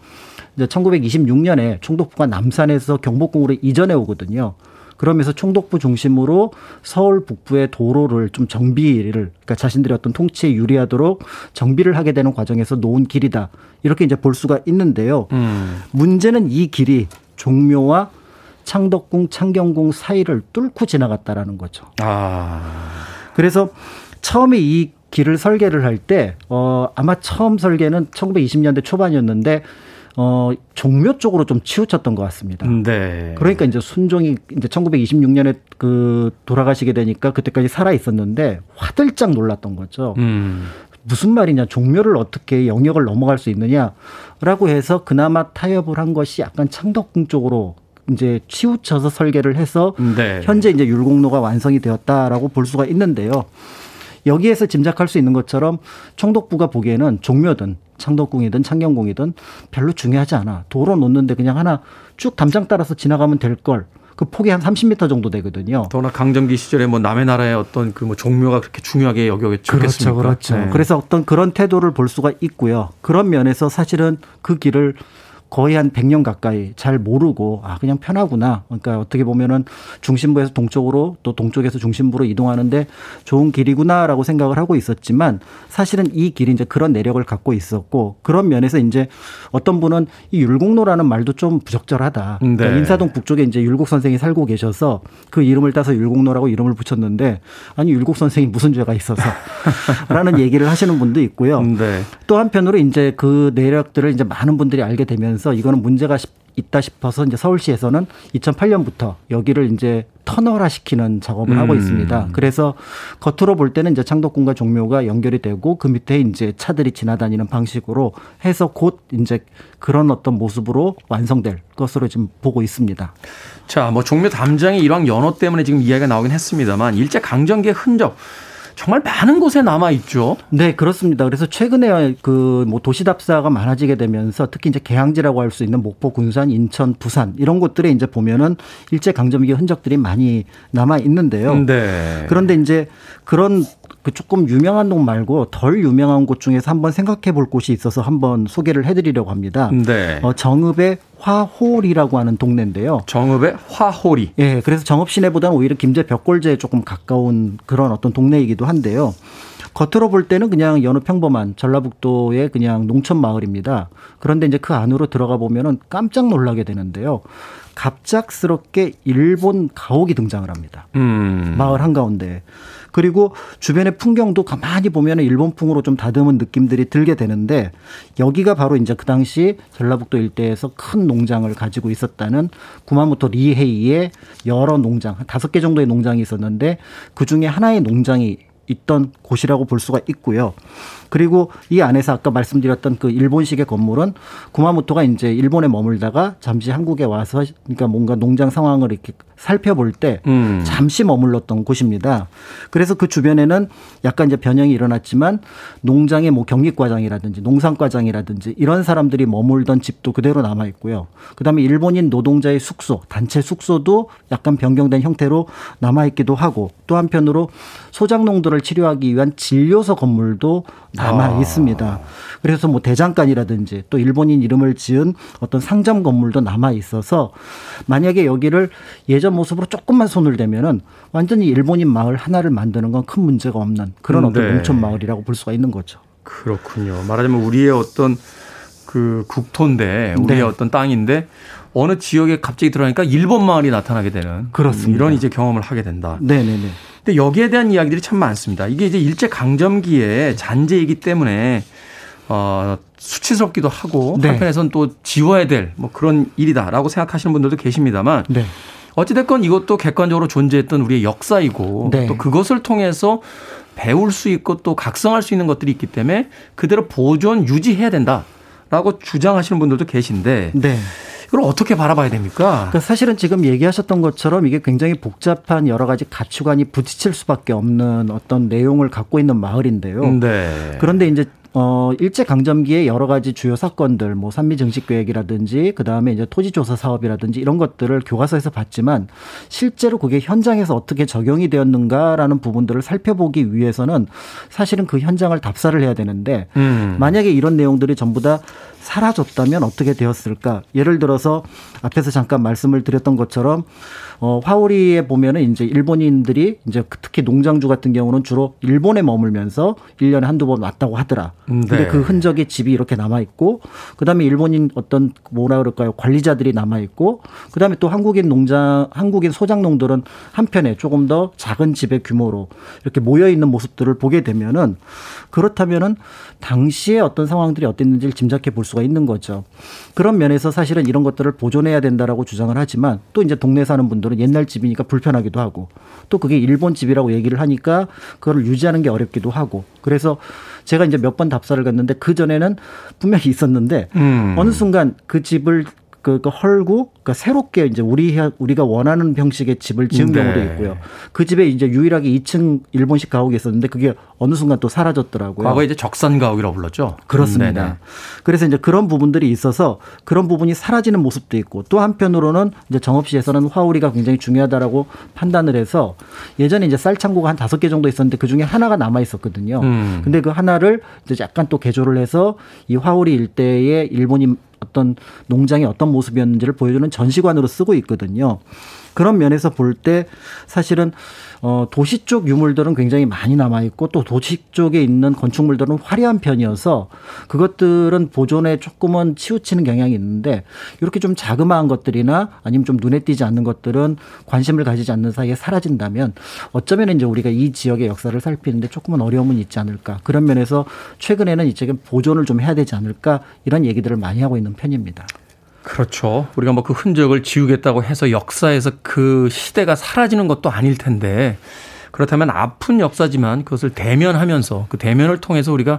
이제 천구백이십육 년에 총독부가 남산에서 경복궁으로 이전해 오거든요. 그러면서 총독부 중심으로 서울 북부의 도로를 좀 정비를, 그러니까 자신들의 어떤 통치에 유리하도록 정비를 하게 되는 과정에서 놓은 길이다. 이렇게 이제 볼 수가 있는데요. 음. 문제는 이 길이 종묘와 창덕궁, 창경궁 사이를 뚫고 지나갔다라는 거죠. 아. 그래서 처음에 이 길을 설계를 할 때, 어, 아마 처음 설계는 천구백이십 년대 초반이었는데, 어, 종묘 쪽으로 좀 치우쳤던 것 같습니다. 네. 그러니까 이제 순종이 이제 천구백이십육 년에 그 돌아가시게 되니까 그때까지 살아 있었는데 화들짝 놀랐던 거죠. 음. 무슨 말이냐, 종묘를 어떻게 영역을 넘어갈 수 있느냐라고 해서 그나마 타협을 한 것이 약간 창덕궁 쪽으로 이제 치우쳐서 설계를 해서 네. 현재 이제 율곡로가 완성이 되었다라고 볼 수가 있는데요. 여기에서 짐작할 수 있는 것처럼 총독부가 보기에는 종묘든 창덕궁이든 창경궁이든 별로 중요하지 않아. 도로 놓는데 그냥 하나 쭉 담장 따라서 지나가면 될 걸. 그 폭이 한 삼십 미터 정도 되거든요. 더구나 강점기 시절에 뭐 남의 나라의 어떤 그 뭐 종묘가 그렇게 중요하게 여겨졌겠습니까? 그렇죠, 그렇죠. 네. 그래서 어떤 그런 태도를 볼 수가 있고요. 그런 면에서 사실은 그 길을 거의 한 백 년 가까이 잘 모르고 아 그냥 편하구나. 그러니까 어떻게 보면은 중심부에서 동쪽으로 또 동쪽에서 중심부로 이동하는데 좋은 길이구나라고 생각을 하고 있었지만 사실은 이 길이 이제 그런 내력을 갖고 있었고 그런 면에서 이제 어떤 분은 이 율곡로라는 말도 좀 부적절하다. 네. 그러니까 인사동 북쪽에 이제 율곡 선생이 살고 계셔서 그 이름을 따서 율곡로라고 이름을 붙였는데 아니 율곡 선생이 무슨 죄가 있어서 라는 얘기를 하시는 분도 있고요. 네. 또 한편으로 이제 그 내력들을 이제 많은 분들이 알게 되면서 이거는 문제가 있다 싶어서 이제 서울시에서는 이천팔 년부터 여기를 이제 터널화 시키는 작업을 음. 하고 있습니다. 그래서 겉으로 볼 때는 이제 창덕궁과 종묘가 연결이 되고 그 밑에 이제 차들이 지나다니는 방식으로 해서 곧 이제 그런 어떤 모습으로 완성될 것으로 지금 보고 있습니다. 자, 뭐 종묘 담장의 일왕 연호 때문에 지금 이야기가 나오긴 했습니다만 일제 강점기의 흔적 정말 많은 곳에 남아있죠. 네, 그렇습니다. 그래서 최근에 그 뭐 도시답사가 많아지게 되면서 특히 이제 개항지라고 할 수 있는 목포, 군산, 인천, 부산 이런 곳들에 이제 보면은 일제강점기 흔적들이 많이 남아있는데요. 네. 그런데 이제 그런 그 조금 유명한 곳 말고 덜 유명한 곳 중에서 한번 생각해 볼 곳이 있어서 한번 소개를 해드리려고 합니다. 네. 어, 정읍의 화호리라고 하는 동네인데요. 정읍의 화호리. 예, 그래서 정읍 시내보다는 오히려 김제 벽골제에 조금 가까운 그런 어떤 동네이기도 한데요. 겉으로 볼 때는 그냥 여느 평범한 전라북도의 그냥 농촌 마을입니다. 그런데 이제 그 안으로 들어가 보면은 깜짝 놀라게 되는데요. 갑작스럽게 일본 가옥이 등장을 합니다. 음. 마을 한가운데. 그리고 주변의 풍경도 가만히 보면 일본풍으로 좀 다듬은 느낌들이 들게 되는데 여기가 바로 이제 그 당시 전라북도 일대에서 큰 농장을 가지고 있었다는 구마모토 리헤이의 여러 농장, 한 다섯 개 정도의 농장이 있었는데 그중에 하나의 농장이 있던 곳이라고 볼 수가 있고요. 그리고 이 안에서 아까 말씀드렸던 그 일본식의 건물은 구마모토가 이제 일본에 머물다가 잠시 한국에 와서 그러니까 뭔가 농장 상황을 이렇게 살펴볼 때 음. 잠시 머물렀던 곳입니다. 그래서 그 주변에는 약간 이제 변형이 일어났지만 농장의 뭐 경립과장이라든지 농산과장이라든지 이런 사람들이 머물던 집도 그대로 남아 있고요. 그다음에 일본인 노동자의 숙소, 단체 숙소도 약간 변경된 형태로 남아 있기도 하고 또 한편으로 소작농들을 치료하기 위한 진료소 건물도 남아 있습니다. 아. 그래서 뭐 대장간이라든지 또 일본인 이름을 지은 어떤 상점 건물도 남아 있어서 만약에 여기를 예전 모습으로 조금만 손을 대면은 완전히 일본인 마을 하나를 만드는 건 큰 문제가 없는 그런 어떤 네. 농촌 마을이라고 볼 수가 있는 거죠. 그렇군요. 말하자면 우리의 어떤 그 국토인데 우리의 네. 어떤 땅인데 어느 지역에 갑자기 들어가니까 일본 마을이 나타나게 되는 그렇습니다. 이런 이제 경험을 하게 된다. 네네네. 근데 여기에 대한 이야기들이 참 많습니다. 이게 이제 일제 강점기의 잔재이기 때문에 어, 수치스럽기도 하고 네. 한편에서는 또 지워야 될 뭐 그런 일이다라고 생각하시는 분들도 계십니다만 네. 어찌됐건 이것도 객관적으로 존재했던 우리의 역사이고 네. 또 그것을 통해서 배울 수 있고 또 각성할 수 있는 것들이 있기 때문에 그대로 보존 유지해야 된다라고 주장하시는 분들도 계신데. 네. 그럼 어떻게 바라봐야 됩니까? 그러니까 사실은 지금 얘기하셨던 것처럼 이게 굉장히 복잡한 여러 가지 가치관이 부딪힐 수밖에 없는 어떤 내용을 갖고 있는 마을인데요. 네. 그런데 이제 어, 일제강점기의 여러 가지 주요 사건들, 뭐 산미증식계획이라든지 그다음에 이제 토지조사 사업이라든지 이런 것들을 교과서에서 봤지만 실제로 그게 현장에서 어떻게 적용이 되었는가라는 부분들을 살펴보기 위해서는 사실은 그 현장을 답사를 해야 되는데 음. 만약에 이런 내용들이 전부 다 사라졌다면 어떻게 되었을까? 예를 들어서 앞에서 잠깐 말씀을 드렸던 것처럼 어, 화오리에 보면은 이제 일본인들이 이제 특히 농장주 같은 경우는 주로 일본에 머물면서 일 년에 한두 번 왔다고 하더라. 네. 근데 그 흔적이 집이 이렇게 남아있고, 그 다음에 일본인 어떤 뭐라 그럴까요? 관리자들이 남아있고, 그 다음에 또 한국인 농장, 한국인 소작농들은 한편에 조금 더 작은 집의 규모로 이렇게 모여있는 모습들을 보게 되면은, 그렇다면은 당시에 어떤 상황들이 어땠는지를 짐작해 볼 수가 있는 거죠. 그런 면에서 사실은 이런 것들을 보존해야 된다라고 주장을 하지만, 또 이제 동네 사는 분들은 옛날 집이니까 불편하기도 하고, 또 그게 일본 집이라고 얘기를 하니까 그걸 유지하는 게 어렵기도 하고, 그래서 제가 이제 몇 번 답사를 갔는데 그 전에는 분명히 있었는데 음. 어느 순간 그 집을 그, 그 헐고, 그러니까 새롭게 이제 우리, 우리가 원하는 형식의 집을 지은 네. 경우도 있고요. 그 집에 이제 유일하게 이 층 일본식 가옥이 있었는데 그게 어느 순간 또 사라졌더라고요. 과거에 이제 적산 가옥이라고 불렀죠. 그렇습니다. 네네. 그래서 이제 그런 부분들이 있어서 그런 부분이 사라지는 모습도 있고, 또 한편으로는 이제 정읍시에서는 화오리가 굉장히 중요하다라고 판단을 해서 예전에 이제 쌀창고가 한 다섯 개 정도 있었는데 그 중에 하나가 남아 있었거든요. 음. 근데 그 하나를 이제 약간 또 개조를 해서 이 화오리 일대의 일본인 어떤 농장의 어떤 모습이었는지를 보여주는 전시관으로 쓰고 있거든요. 그런 면에서 볼 때 사실은 어, 도시 쪽 유물들은 굉장히 많이 남아있고, 또 도시 쪽에 있는 건축물들은 화려한 편이어서 그것들은 보존에 조금은 치우치는 경향이 있는데, 이렇게 좀 자그마한 것들이나 아니면 좀 눈에 띄지 않는 것들은 관심을 가지지 않는 사이에 사라진다면 어쩌면 이제 우리가 이 지역의 역사를 살피는데 조금은 어려움은 있지 않을까. 그런 면에서 최근에는 이 지역에 보존을 좀 해야 되지 않을까, 이런 얘기들을 많이 하고 있는 편입니다. 그렇죠. 우리가 뭐 그 흔적을 지우겠다고 해서 역사에서 그 시대가 사라지는 것도 아닐 텐데, 그렇다면 아픈 역사지만 그것을 대면하면서, 그 대면을 통해서 우리가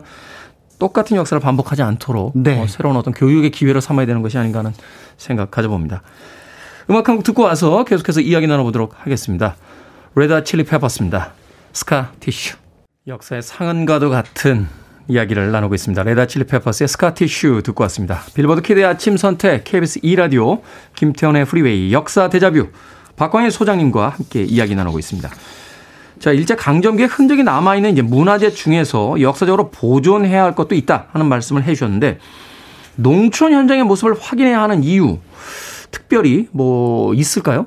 똑같은 역사를 반복하지 않도록 네. 어, 새로운 어떤 교육의 기회로 삼아야 되는 것이 아닌가 하는 생각 가져봅니다. 음악 한 곡 듣고 와서 계속해서 이야기 나눠보도록 하겠습니다. 레드 핫 칠리 페퍼스입니다. 스카 티슈. 역사의 상흔과도 같은 이야기를 나누고 있습니다. 레드 핫 칠리 페퍼스의 스카티슈 듣고 왔습니다. 빌보드 키드의 아침 선택, 케이비에스 이 라디오, 김태원의 프리웨이, 역사 데자뷰, 박광일 소장님과 함께 이야기 나누고 있습니다. 자, 일제강점기의 흔적이 남아있는 이제 문화재 중에서 역사적으로 보존해야 할 것도 있다 하는 말씀을 해주셨는데, 농촌 현장의 모습을 확인해야 하는 이유, 특별히 뭐 있을까요?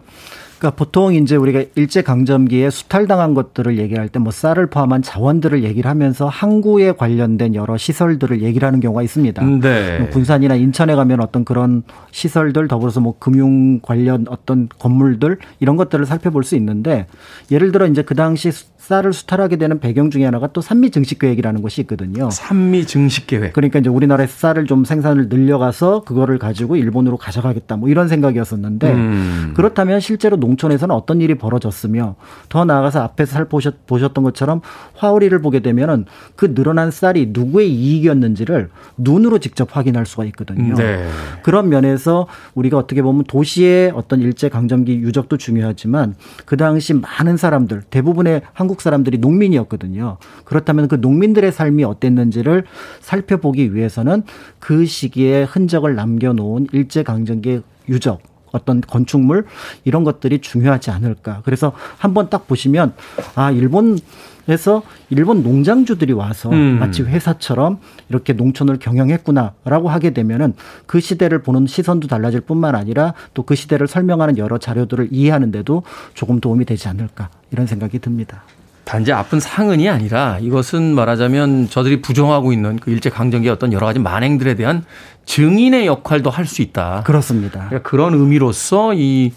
그러니까 보통 이제 우리가 일제강점기에 수탈당한 것들을 얘기할 때 뭐 쌀을 포함한 자원들을 얘기를 하면서 항구에 관련된 여러 시설들을 얘기를 하는 경우가 있습니다. 네. 군산이나 인천에 가면 어떤 그런 시설들, 더불어서 뭐 금융 관련 어떤 건물들, 이런 것들을 살펴볼 수 있는데, 예를 들어 이제 그 당시 쌀을 수탈하게 되는 배경 중에 하나가 또 산미 증식 계획이라는 것이 있거든요. 산미 증식 계획. 그러니까 이제 우리나라에서 쌀을 좀 생산을 늘려가서 그거를 가지고 일본으로 가져가겠다, 뭐 이런 생각이었었는데 음. 그렇다면 실제로 농촌에서는 어떤 일이 벌어졌으며, 더 나아가서 앞에서 살펴보셨, 보셨던 것처럼 화오리를 보게 되면은 그 늘어난 쌀이 누구의 이익이었는지를 눈으로 직접 확인할 수가 있거든요. 네. 그런 면에서 우리가 어떻게 보면 도시의 어떤 일제강점기 유적도 중요하지만 그 당시 많은 사람들, 대부분의 한국 사람들이 농민이었거든요. 그렇다면 그 농민들의 삶이 어땠는지를 살펴보기 위해서는 그 시기에 흔적을 남겨놓은 일제강점기의 유적, 어떤 건축물, 이런 것들이 중요하지 않을까. 그래서 한번 딱 보시면, 아, 일본에서 일본 농장주들이 와서 음. 마치 회사처럼 이렇게 농촌을 경영했구나라고 하게 되면은 그 시대를 보는 시선도 달라질 뿐만 아니라 또 그 시대를 설명하는 여러 자료들을 이해하는데도 조금 도움이 되지 않을까, 이런 생각이 듭니다. 단지 아픈 상흔이 아니라 이것은 말하자면 저들이 부정하고 있는 그 일제강점기의 어떤 여러 가지 만행들에 대한 증인의 역할도 할 수 있다. 그렇습니다. 그러니까 그런 의미로서 이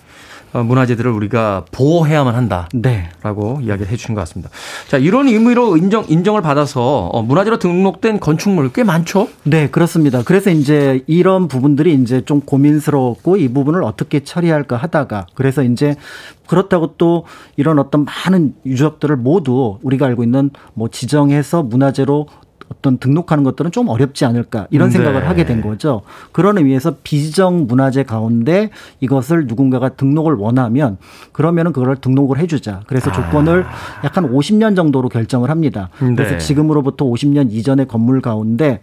문화재들을 우리가 보호해야만 한다라고 네. 이야기를 해 주신 것 같습니다. 자, 이런 의미로 인정, 인정을 받아서 문화재로 등록된 건축물 꽤 많죠? 네, 그렇습니다. 그래서 이제 이런 부분들이 이제 좀 고민스러웠고, 이 부분을 어떻게 처리할까 하다가, 그래서 이제 그렇다고 또 이런 어떤 많은 유적들을 모두 우리가 알고 있는 뭐 지정해서 문화재로 어떤 등록하는 것들은 좀 어렵지 않을까, 이런 생각을 네. 하게 된 거죠. 그런 의미에서 비정 문화재 가운데 이것을 누군가가 등록을 원하면 그러면은 그걸 등록을 해주자. 그래서 아. 조건을 약간 오십 년 정도로 결정을 합니다. 그래서 네. 지금으로부터 오십 년 이전의 건물 가운데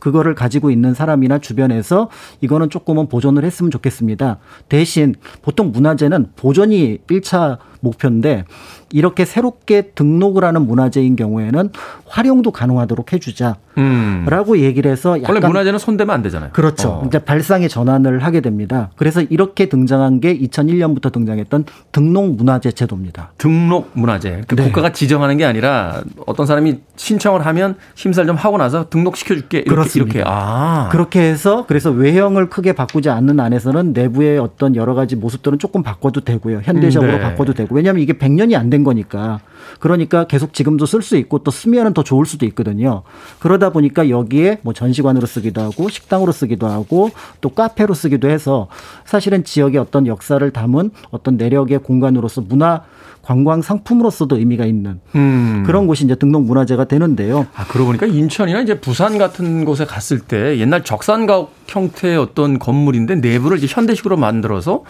그거를 가지고 있는 사람이나 주변에서 이거는 조금은 보존을 했으면 좋겠습니다. 대신 보통 문화재는 보존이 일 차 목표인데 이렇게 새롭게 등록을 하는 문화재인 경우에는 활용도 가능하도록 해주자라고 음. 얘기를 해서 약간 원래 문화재는 손대면 안 되잖아요. 그렇죠. 어. 이제 발상의 전환을 하게 됩니다. 그래서 이렇게 등장한 게 이천일 년부터 등장했던 등록문화재 제도입니다. 등록문화재. 그 네. 국가가 지정하는 게 아니라 어떤 사람이 신청을 하면 심사를 좀 하고 나서 등록시켜줄게. 이렇게, 그렇습니다. 이렇게. 아. 그렇게 해서 그래서 외형을 크게 바꾸지 않는 안에서는 내부의 어떤 여러 가지 모습들은 조금 바꿔도 되고요. 현대적으로 네. 바꿔도 되고. 왜냐하면 이게 백 년이 안 된 거니까. 그러니까 계속 지금도 쓸 수 있고 또 쓰면 더 좋을 수도 있거든요. 그러다 보니까 여기에 뭐 전시관으로 쓰기도 하고 식당으로 쓰기도 하고 또 카페로 쓰기도 해서 사실은 지역의 어떤 역사를 담은 어떤 내력의 공간으로서 문화 관광 상품으로서도 의미가 있는 음. 그런 곳이 이제 등록 문화재가 되는데요. 아, 그러고 보니까 인천이나 이제 부산 같은 곳에 갔을 때 옛날 적산가옥 형태의 어떤 건물인데 내부를 이제 현대식으로 만들어서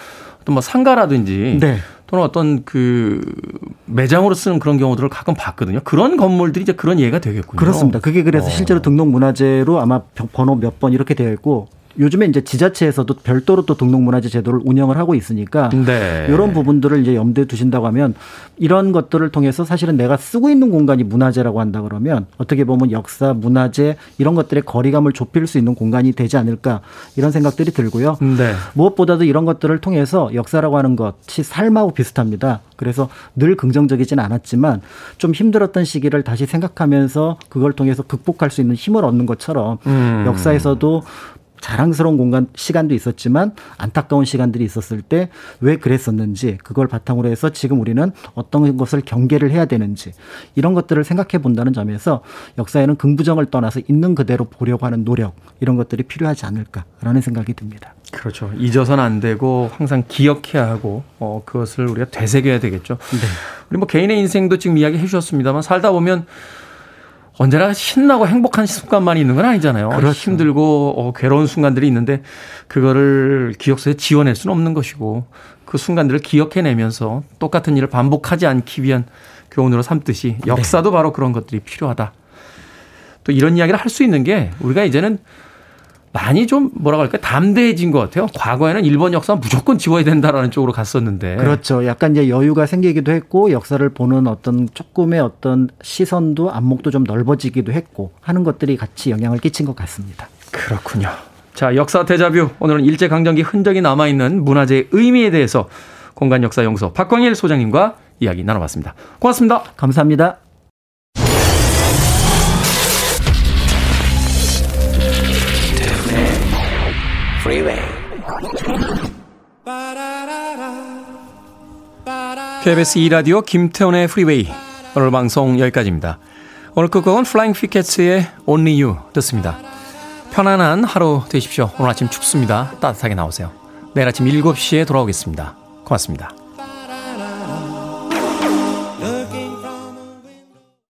또 뭐 상가라든지 네. 또는 어떤 그 매장으로 쓰는 그런 경우들을 가끔 봤거든요. 그런 건물들이 이제 그런 예가 되겠군요. 그렇습니다. 그게 그래서 어. 실제로 등록문화재로 아마 번호 몇 번 이렇게 되어 있고 요즘에 이제 지자체에서도 별도로 또 등록문화재 제도를 운영을 하고 있으니까 네. 이런 부분들을 이제 염두에 두신다고 하면 이런 것들을 통해서 사실은 내가 쓰고 있는 공간이 문화재라고 한다 그러면 어떻게 보면 역사, 문화재 이런 것들의 거리감을 좁힐 수 있는 공간이 되지 않을까 이런 생각들이 들고요. 네. 무엇보다도 이런 것들을 통해서 역사라고 하는 것이 삶하고 비슷합니다. 그래서 늘 긍정적이진 않았지만 좀 힘들었던 시기를 다시 생각하면서 그걸 통해서 극복할 수 있는 힘을 얻는 것처럼 음. 역사에서도 자랑스러운 공간 시간도 있었지만 안타까운 시간들이 있었을 때 왜 그랬었는지 그걸 바탕으로 해서 지금 우리는 어떤 것을 경계를 해야 되는지 이런 것들을 생각해 본다는 점에서 역사에는 긍부정을 떠나서 있는 그대로 보려고 하는 노력 이런 것들이 필요하지 않을까라는 생각이 듭니다. 그렇죠. 잊어서는 안 되고 항상 기억해야 하고 어, 그것을 우리가 되새겨야 되겠죠. 네. 우리 뭐 개인의 인생도 지금 이야기해 주셨습니다만 살다 보면 언제나 신나고 행복한 순간만 있는 건 아니잖아요. 그렇죠. 힘들고 어, 괴로운 순간들이 있는데 그거를 기억서에 지워낼 수는 없는 것이고 그 순간들을 기억해내면서 똑같은 일을 반복하지 않기 위한 교훈으로 삼듯이 역사도 네. 바로 그런 것들이 필요하다. 또 이런 이야기를 할 수 있는 게 우리가 이제는 많이 좀 뭐라고 할까 담대해진 것 같아요. 과거에는 일본 역사 무조건 지워야 된다라는 쪽으로 갔었는데. 그렇죠. 약간 이제 여유가 생기기도 했고 역사를 보는 어떤 조금의 어떤 시선도 안목도 좀 넓어지기도 했고 하는 것들이 같이 영향을 끼친 것 같습니다. 그렇군요. 자, 역사 데자뷰. 오늘은 일제강점기 흔적이 남아있는 문화재의 의미에 대해서 공간역사연구소 박광일 소장님과 이야기 나눠봤습니다. 고맙습니다. 감사합니다. 케이비에스 이 라디오 김태훈의 프리웨이 오늘 방송 여기까지입니다. 오늘 끝곡은 플라잉 피켓츠의 Only You 듣습니다. 편안한 하루 되십시오. 오늘 아침 춥습니다. 따뜻하게 나오세요. 내일 아침 일곱 시에 돌아오겠습니다. 고맙습니다.